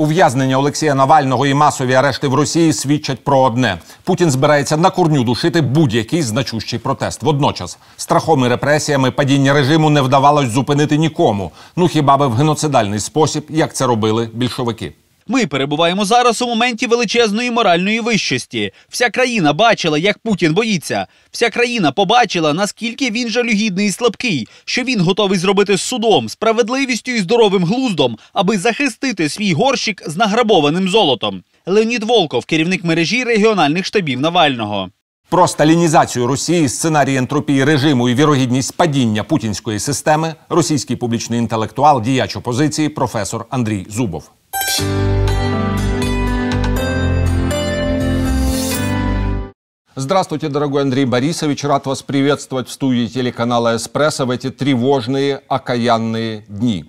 Ув'язнення Олексія Навального і масові арешти в Росії свідчать про одне. Путін збирається на корню душити будь-який значущий протест. Водночас, страхом і репресіями падіння режиму не вдавалось зупинити нікому. Ну хіба би в геноцидальний спосіб, як це робили більшовики. Ми перебуваємо зараз у моменті величезної моральної вищості. Вся країна бачила, як Путін боїться. Вся країна побачила, наскільки він жалюгідний і слабкий, що він готовий зробити з судом, справедливістю і здоровим глуздом, аби захистити свій горщик з награбованим золотом. Леонід Волков, керівник мережі регіональних штабів Навального. Про сталінізацію Росії, сценарій ентропії режиму і вірогідність падіння путінської системи російський публічний інтелектуал, діяч опозиції професор Андрій Зубов. Здравствуйте, дорогой Андрей Борисович. Рад вас приветствовать в студии телеканала «Эспрессо» в эти тревожные, окаянные дни.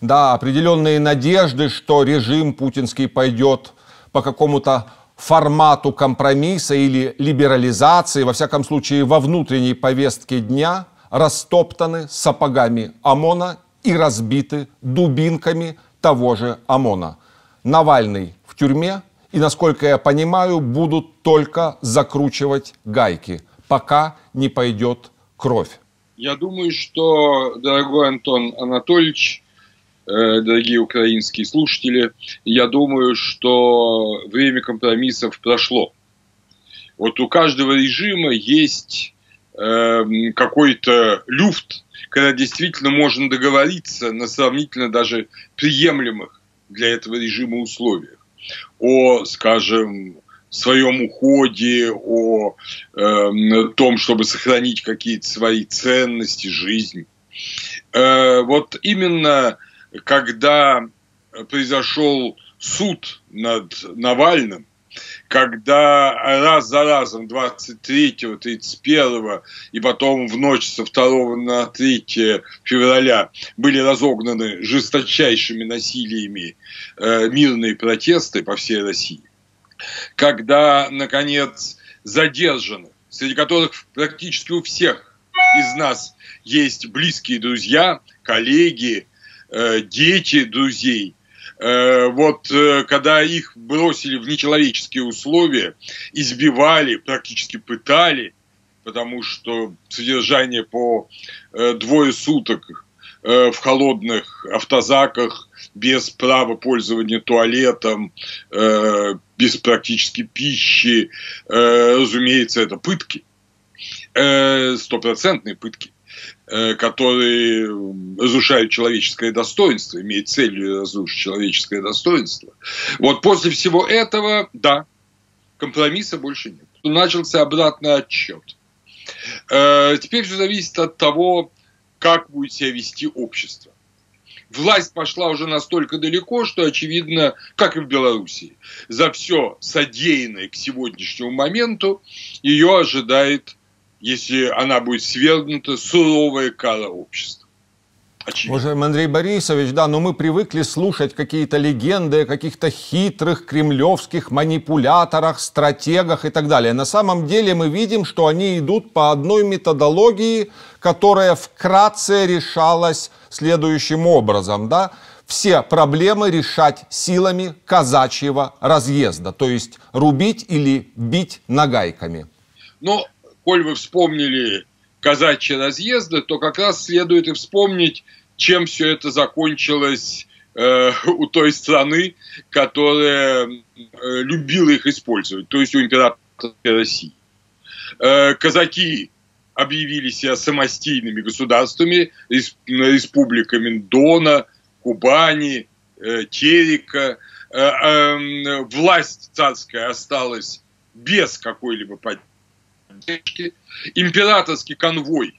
Да, определенные надежды, что режим путинский пойдет по какому-то формату компромисса или либерализации, во всяком случае, во внутренней повестке дня, растоптаны сапогами ОМОНа и разбиты дубинками того же ОМОНа. Навальный в тюрьме. И, насколько я понимаю, будут только закручивать гайки, пока не пойдет кровь. Я думаю, что, дорогой Антон Анатольевич, дорогие украинские слушатели, я думаю, что время компромиссов прошло. Вот у каждого режима есть какой-то люфт, когда действительно можно договориться на сравнительно даже приемлемых для этого режима условиях. О, скажем, своем уходе, о том, чтобы сохранить какие-то свои ценности, жизнь. Вот именно когда произошел суд над Навальным, когда раз за разом 23-го, 31-го и потом в ночь со 2 на 3 февраля были разогнаны жесточайшими насилиями мирные протесты по всей России, когда, наконец, задержаны, среди которых практически у всех из нас есть близкие друзья, коллеги, дети друзей, вот когда их бросили в нечеловеческие условия, избивали, практически пытали, потому что содержание по 2 суток в холодных автозаках, без права пользования туалетом, без практически пищи, разумеется, это пытки, стопроцентные пытки, которые разрушают человеческое достоинство, имеют целью разрушить человеческое достоинство. Вот после всего этого, да, компромисса больше нет. Начался обратный отсчет. Теперь все зависит от того, как будет себя вести общество. Власть пошла уже настолько далеко, что, очевидно, как и в Беларуси, за все содеянное к сегодняшнему моменту ее ожидает, если она будет свергнута, суровая кара общества. Уважаемый Андрей Борисович, да, но мы привыкли слушать какие-то легенды о каких-то хитрых кремлевских манипуляторах, стратегах и так далее. На самом деле мы видим, что они идут по одной методологии, которая вкратце решалась следующим образом, да? Все проблемы решать силами казачьего разъезда, то есть рубить или бить нагайками. Но... Коль вы вспомнили казачьи разъезды, то как раз следует и вспомнить, чем все это закончилось у той страны, которая любила их использовать, то есть у императорской России. Казаки объявили себя самостийными государствами, республиками Дона, Кубани, Терека. Власть царская осталась без какой-либо поддержки. Императорский конвой,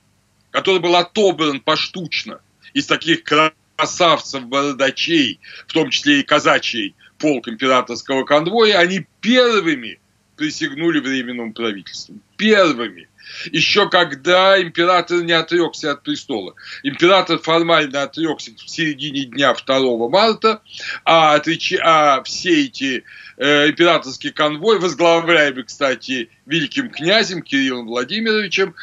который был отобран поштучно из таких красавцев-бородачей, в том числе и казачий полк императорского конвоя, они первыми присягнули Временному правительству. Первыми. еще когда император не отрекся от престола. Император формально отрекся в середине дня 2 марта, а все эти императорский конвой, возглавляемый, кстати, великим князем Кириллом Владимировичем,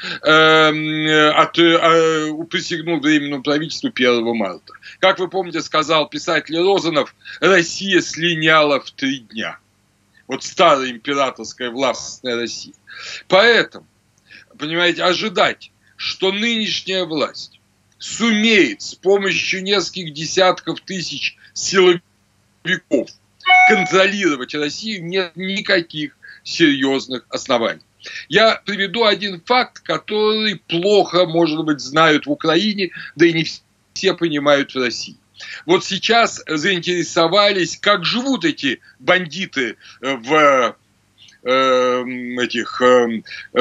присягнул Временному правительству 1 марта. Как вы помните, сказал писатель Розанов, Россия слиняла в 3 дня. Вот старая императорская властная Россия. Поэтому, понимаете, ожидать, что нынешняя власть сумеет с помощью нескольких десятков тысяч силовиков контролировать Россию, нет никаких серьезных оснований. Я приведу один факт, который плохо, может быть, знают в Украине, да и не все понимают в России. Вот сейчас заинтересовались, как живут эти бандиты в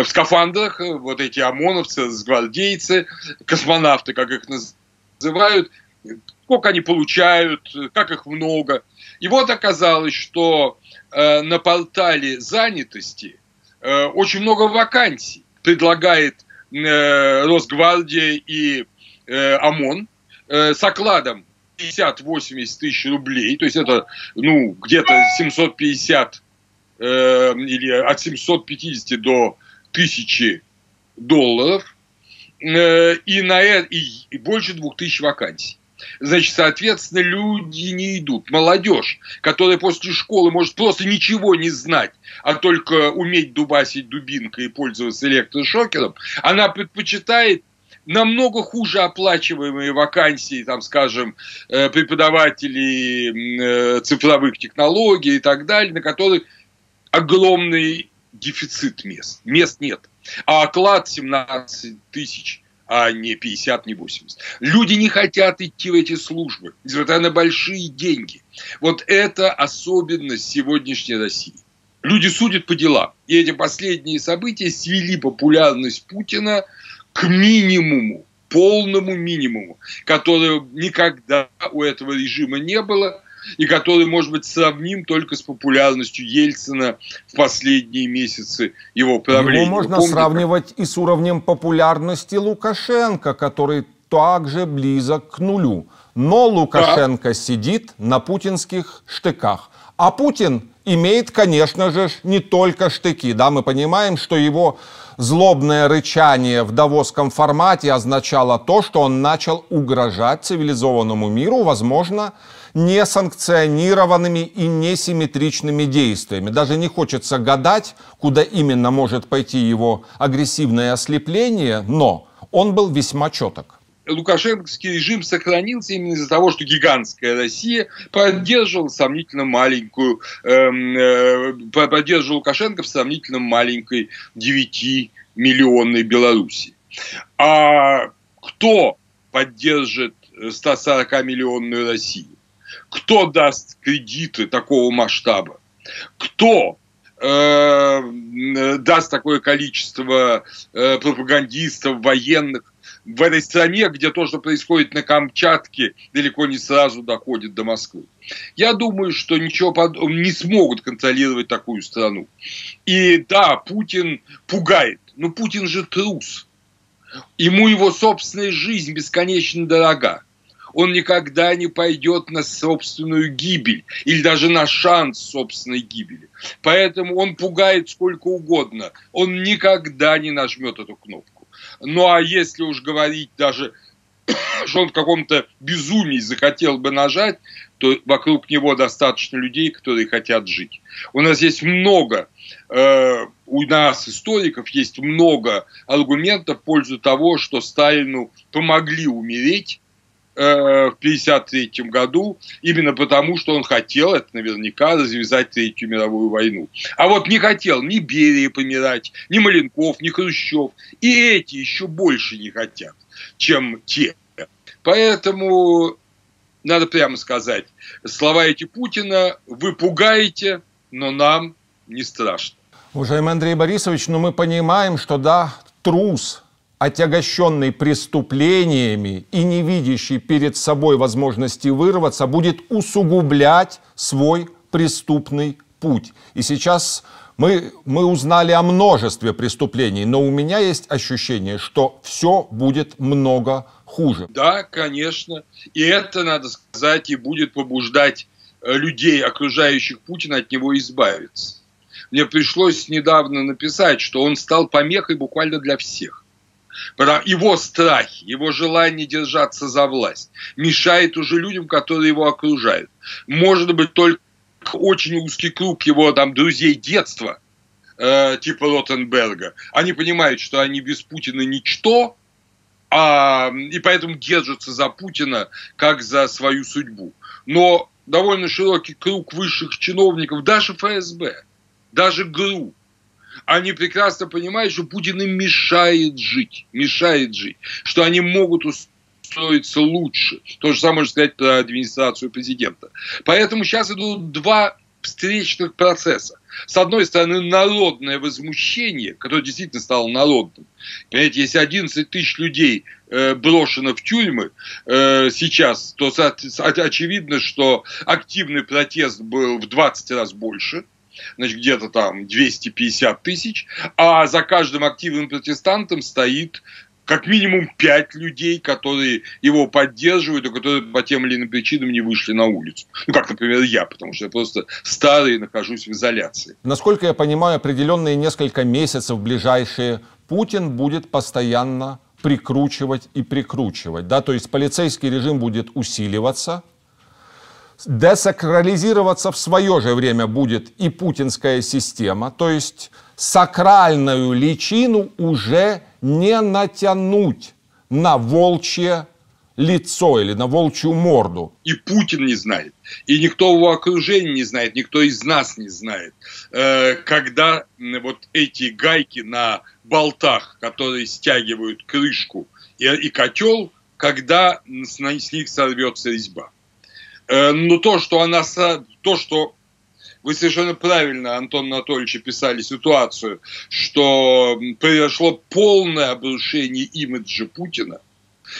скафандрах, вот эти ОМОНовцы, росгвардейцы, космонавты, как их называют, сколько они получают, как их много. И вот оказалось, что на портале занятости очень много вакансий предлагает Росгвардия и ОМОН с окладом 50-80 тысяч рублей, то есть это где-то 750 или от 750 до 1000 долларов и больше 2000 вакансий. Значит, соответственно, люди не идут. Молодежь, которая после школы может просто ничего не знать, а только уметь дубасить дубинкой и пользоваться электрошокером, она предпочитает намного хуже оплачиваемые вакансии, там, скажем, преподавателей цифровых технологий и так далее, на которых огромный дефицит мест. Мест нет. А оклад 17 тысяч, а не 50, не 80. Люди не хотят идти в эти службы, несмотря на большие деньги. Вот это особенность сегодняшней России. Люди судят по делам. И эти последние события свели популярность Путина к минимуму, полному минимуму, которого никогда у этого режима не было и который, может быть, сравним только с популярностью Ельцина в последние месяцы его правления. Его можно сравнивать и с уровнем популярности Лукашенко, который также близок к нулю. Но Лукашенко сидит на путинских штыках. А Путин имеет, конечно же, не только штыки. Да, мы понимаем, что его злобное рычание в давосском формате означало то, что он начал угрожать цивилизованному миру, возможно, несанкционированными и несимметричными действиями. Даже не хочется гадать, куда именно может пойти его агрессивное ослепление, но он был весьма четок. Лукашенковский режим сохранился именно из-за того, что гигантская Россия поддерживала Лукашенко в сравнительно маленькой 9-миллионной Беларуси. А кто поддержит 140-миллионную Россию? Кто даст кредиты такого масштаба? Кто даст такое количество пропагандистов, военных? В этой стране, где то, что происходит на Камчатке, далеко не сразу доходит до Москвы. Я думаю, что ничего не смогут контролировать такую страну. И да, Путин пугает, но Путин же трус. Ему его собственная жизнь бесконечно дорога. Он никогда не пойдет на собственную гибель или даже на шанс собственной гибели. Поэтому он пугает сколько угодно. Он никогда не нажмет эту кнопку. Ну а если уж говорить даже, что он в каком-то безумии захотел бы нажать, то вокруг него достаточно людей, которые хотят жить. У нас есть много, у нас, историков, есть много аргументов в пользу того, что Сталину помогли умереть в 1953 году, именно потому, что он хотел, это наверняка, развязать Третью мировую войну. А вот не хотел ни Берия помирать, ни Маленков, ни Хрущёв. И эти еще больше не хотят, чем те. Поэтому, надо прямо сказать, слова эти Путина: вы пугаете, но нам не страшно. Уважаемый Андрей Борисович, но мы понимаем, что да, трус, отягощенный преступлениями и не видящий перед собой возможности вырваться, будет усугублять свой преступный путь. И сейчас Мы узнали о множестве преступлений, но у меня есть ощущение, что все будет много хуже. Да, конечно. И это, надо сказать, и будет побуждать людей, окружающих Путина, от него избавиться. Мне пришлось недавно написать, что он стал помехой буквально для всех. Его страхи, его желание держаться за власть мешает уже людям, которые его окружают. Может быть, только очень узкий круг его там друзей детства, типа Ротенберга, они понимают, что они без Путина ничто, и поэтому держатся за Путина как за свою судьбу. Но довольно широкий круг высших чиновников, даже ФСБ, даже ГРУ, они прекрасно понимают, что Путин им мешает жить, что они могут устроиться лучше. То же самое можно сказать про администрацию президента. Поэтому сейчас идут два встречных процесса. С одной стороны, народное возмущение, которое действительно стало народным. Понимаете, если 11 тысяч людей брошено в тюрьмы сейчас, то очевидно, что активный протест был в 20 раз больше. Значит, где-то там 250 тысяч. А за каждым активным протестантом стоит как минимум 5 людей, которые его поддерживают, и которые по тем или иным причинам не вышли на улицу. Ну, как, например, я, потому что я просто старый и нахожусь в изоляции. Насколько я понимаю, определенные несколько месяцев ближайшие Путин будет постоянно прикручивать и прикручивать. Да? То есть полицейский режим будет усиливаться, десакрализироваться в свое же время будет и путинская система, то есть сакральную личину уже не натянуть на волчье лицо или на волчью морду. И Путин не знает, и никто в его окружении не знает, никто из нас не знает, когда вот эти гайки на болтах, которые стягивают крышку и котел, когда с них сорвется резьба. Но то, что вы совершенно правильно, Антон Анатольевич, описали ситуацию, что произошло полное обрушение имиджа Путина.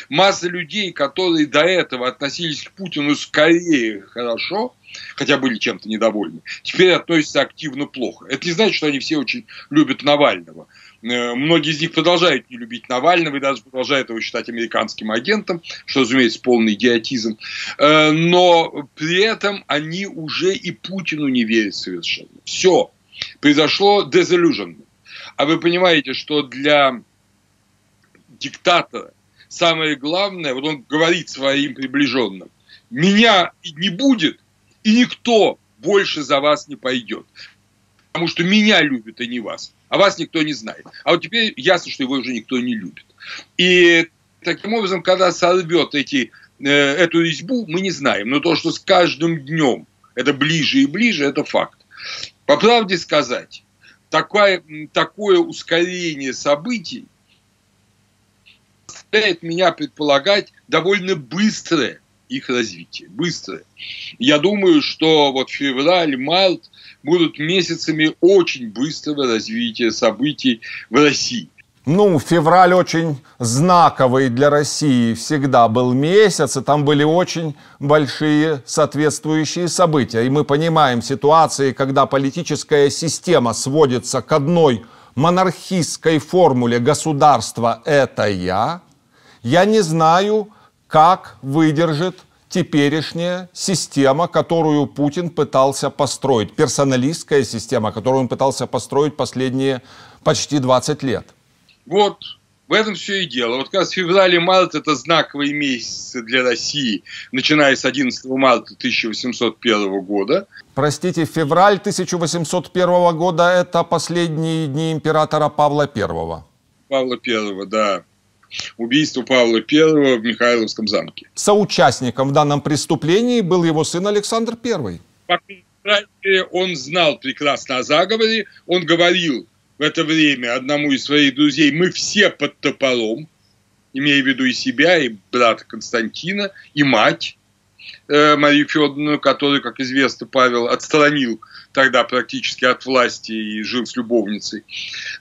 Масса людей, которые до этого относились к Путину скорее хорошо, хотя были чем-то недовольны, теперь относятся активно плохо. Это не значит, что они все очень любят Навального. Многие из них продолжают не любить Навального и даже продолжают его считать американским агентом, что, разумеется, полный идиотизм. Но при этом они уже и Путину не верят совершенно. Все. Произошло дезиллюжн. А вы понимаете, что для диктатора самое главное, вот он говорит своим приближенным, меня не будет, и никто больше за вас не пойдет. Потому что меня любят, а не вас. А вас никто не знает. А вот теперь ясно, что его уже никто не любит. И таким образом, когда сорвет эту резьбу, мы не знаем. Но то, что с каждым днем это ближе и ближе, это факт. По правде сказать, такое ускорение событий заставляет меня предполагать довольно быстрое их развитие. Быстрое. Я думаю, что вот февраль, март будут месяцами очень быстрого развития событий в России. Ну, февраль очень знаковый для России всегда был месяц, и там были очень большие соответствующие события. И мы понимаем ситуации, когда политическая система сводится к одной монархистской формуле «государство – это я». Я не знаю, как выдержит теперешняя система, которую Путин пытался построить, персоналистская система, которую он пытался построить последние почти 20 лет. Вот, в этом все и дело. Вот как раз февраль и март – это знаковые месяцы для России, начиная с 11 марта 1801 года. Простите, февраль 1801 года – это последние дни императора Павла I. Павла I, да. Убийство Павла I в Михайловском замке. Соучастником в данном преступлении был его сын Александр I. По крайней мере, он знал прекрасно о заговоре. Он говорил в это время одному из своих друзей: мы все под топором, имея в виду и себя, и брата Константина, и мать Марию Федорівну, которую, как известно, Павел отстранил тогда практически от власти и жил с любовницей.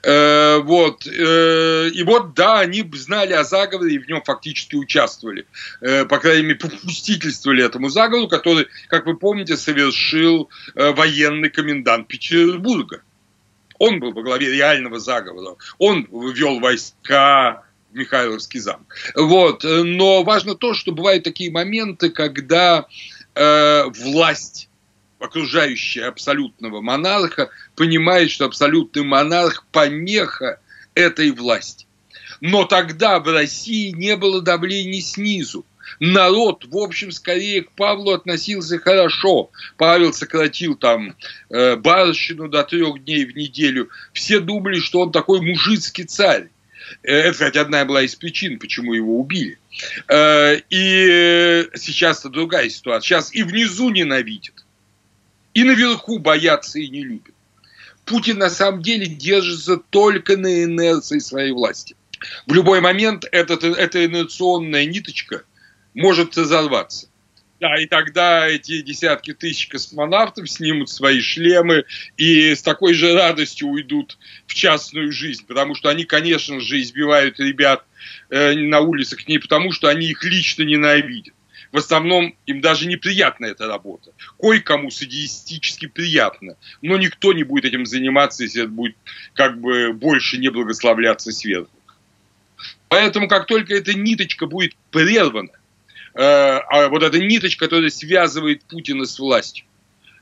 И вот, да, они знали о заговоре и в нем фактически участвовали. По крайней мере, попустительствовали этому заговору, который, как вы помните, совершил военный комендант Петербурга. Он был во главе реального заговора. Он ввел войска в Михайловский замок. Вот. Но важно то, что бывают такие моменты, когда власть, окружающая абсолютного монарха, понимает, что абсолютный монарх – помеха этой власти. Но тогда в России не было давления снизу. Народ, в общем, скорее к Павлу относился хорошо. Павел сократил там барщину до 3 дней в неделю. Все думали, что он такой мужицкий царь. Это, кстати, одна была из причин, почему его убили. И сейчас-то другая ситуация. Сейчас и внизу ненавидят, и наверху боятся и не любят. Путин на самом деле держится только на инерции своей власти. В любой момент эта инерционная ниточка может разорваться. Да, и тогда эти десятки тысяч космонавтов снимут свои шлемы и с такой же радостью уйдут в частную жизнь, потому что они, конечно же, избивают ребят на улицах не потому, что они их лично ненавидят. В основном им даже неприятна эта работа. Кое-кому садистически приятно, но никто не будет этим заниматься, если это будет как бы больше не благословляться сверху. Поэтому, как только эта ниточка будет прервана, а вот эта ниточка, которая связывает Путина с властью.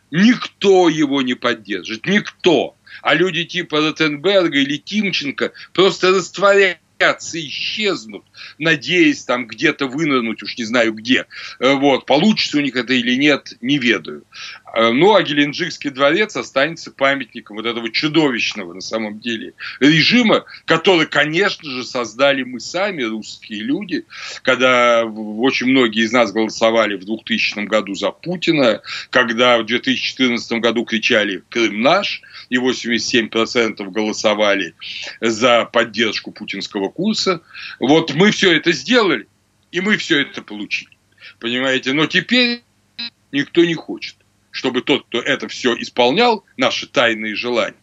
Никто его не поддержит, никто. А люди типа Ротенберга или Тимченко просто растворятся, исчезнут, надеясь там где-то вынырнуть, уж не знаю где. Вот, получится у них это или нет, не ведаю. Ну, а Геленджикский дворец останется памятником вот этого чудовищного, на самом деле, режима, который, конечно же, создали мы сами, русские люди, когда очень многие из нас голосовали в 2000 году за Путина, когда в 2014 году кричали «Крым наш», и 87% голосовали за поддержку путинского курса. Вот мы все это сделали, и мы все это получили, понимаете? Но теперь никто не хочет, чтобы тот, кто это все исполнял, наши тайные желания,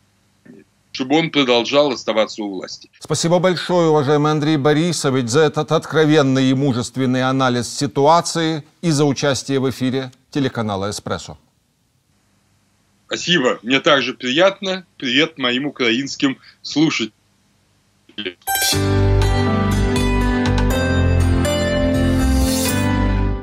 чтобы он продолжал оставаться у власти. Спасибо большое, уважаемый Андрей Борисович, за этот откровенный и мужественный анализ ситуации и за участие в эфире телеканала «Эспрессо». Спасибо. Мне также приятно. Привет моим украинским слушателям.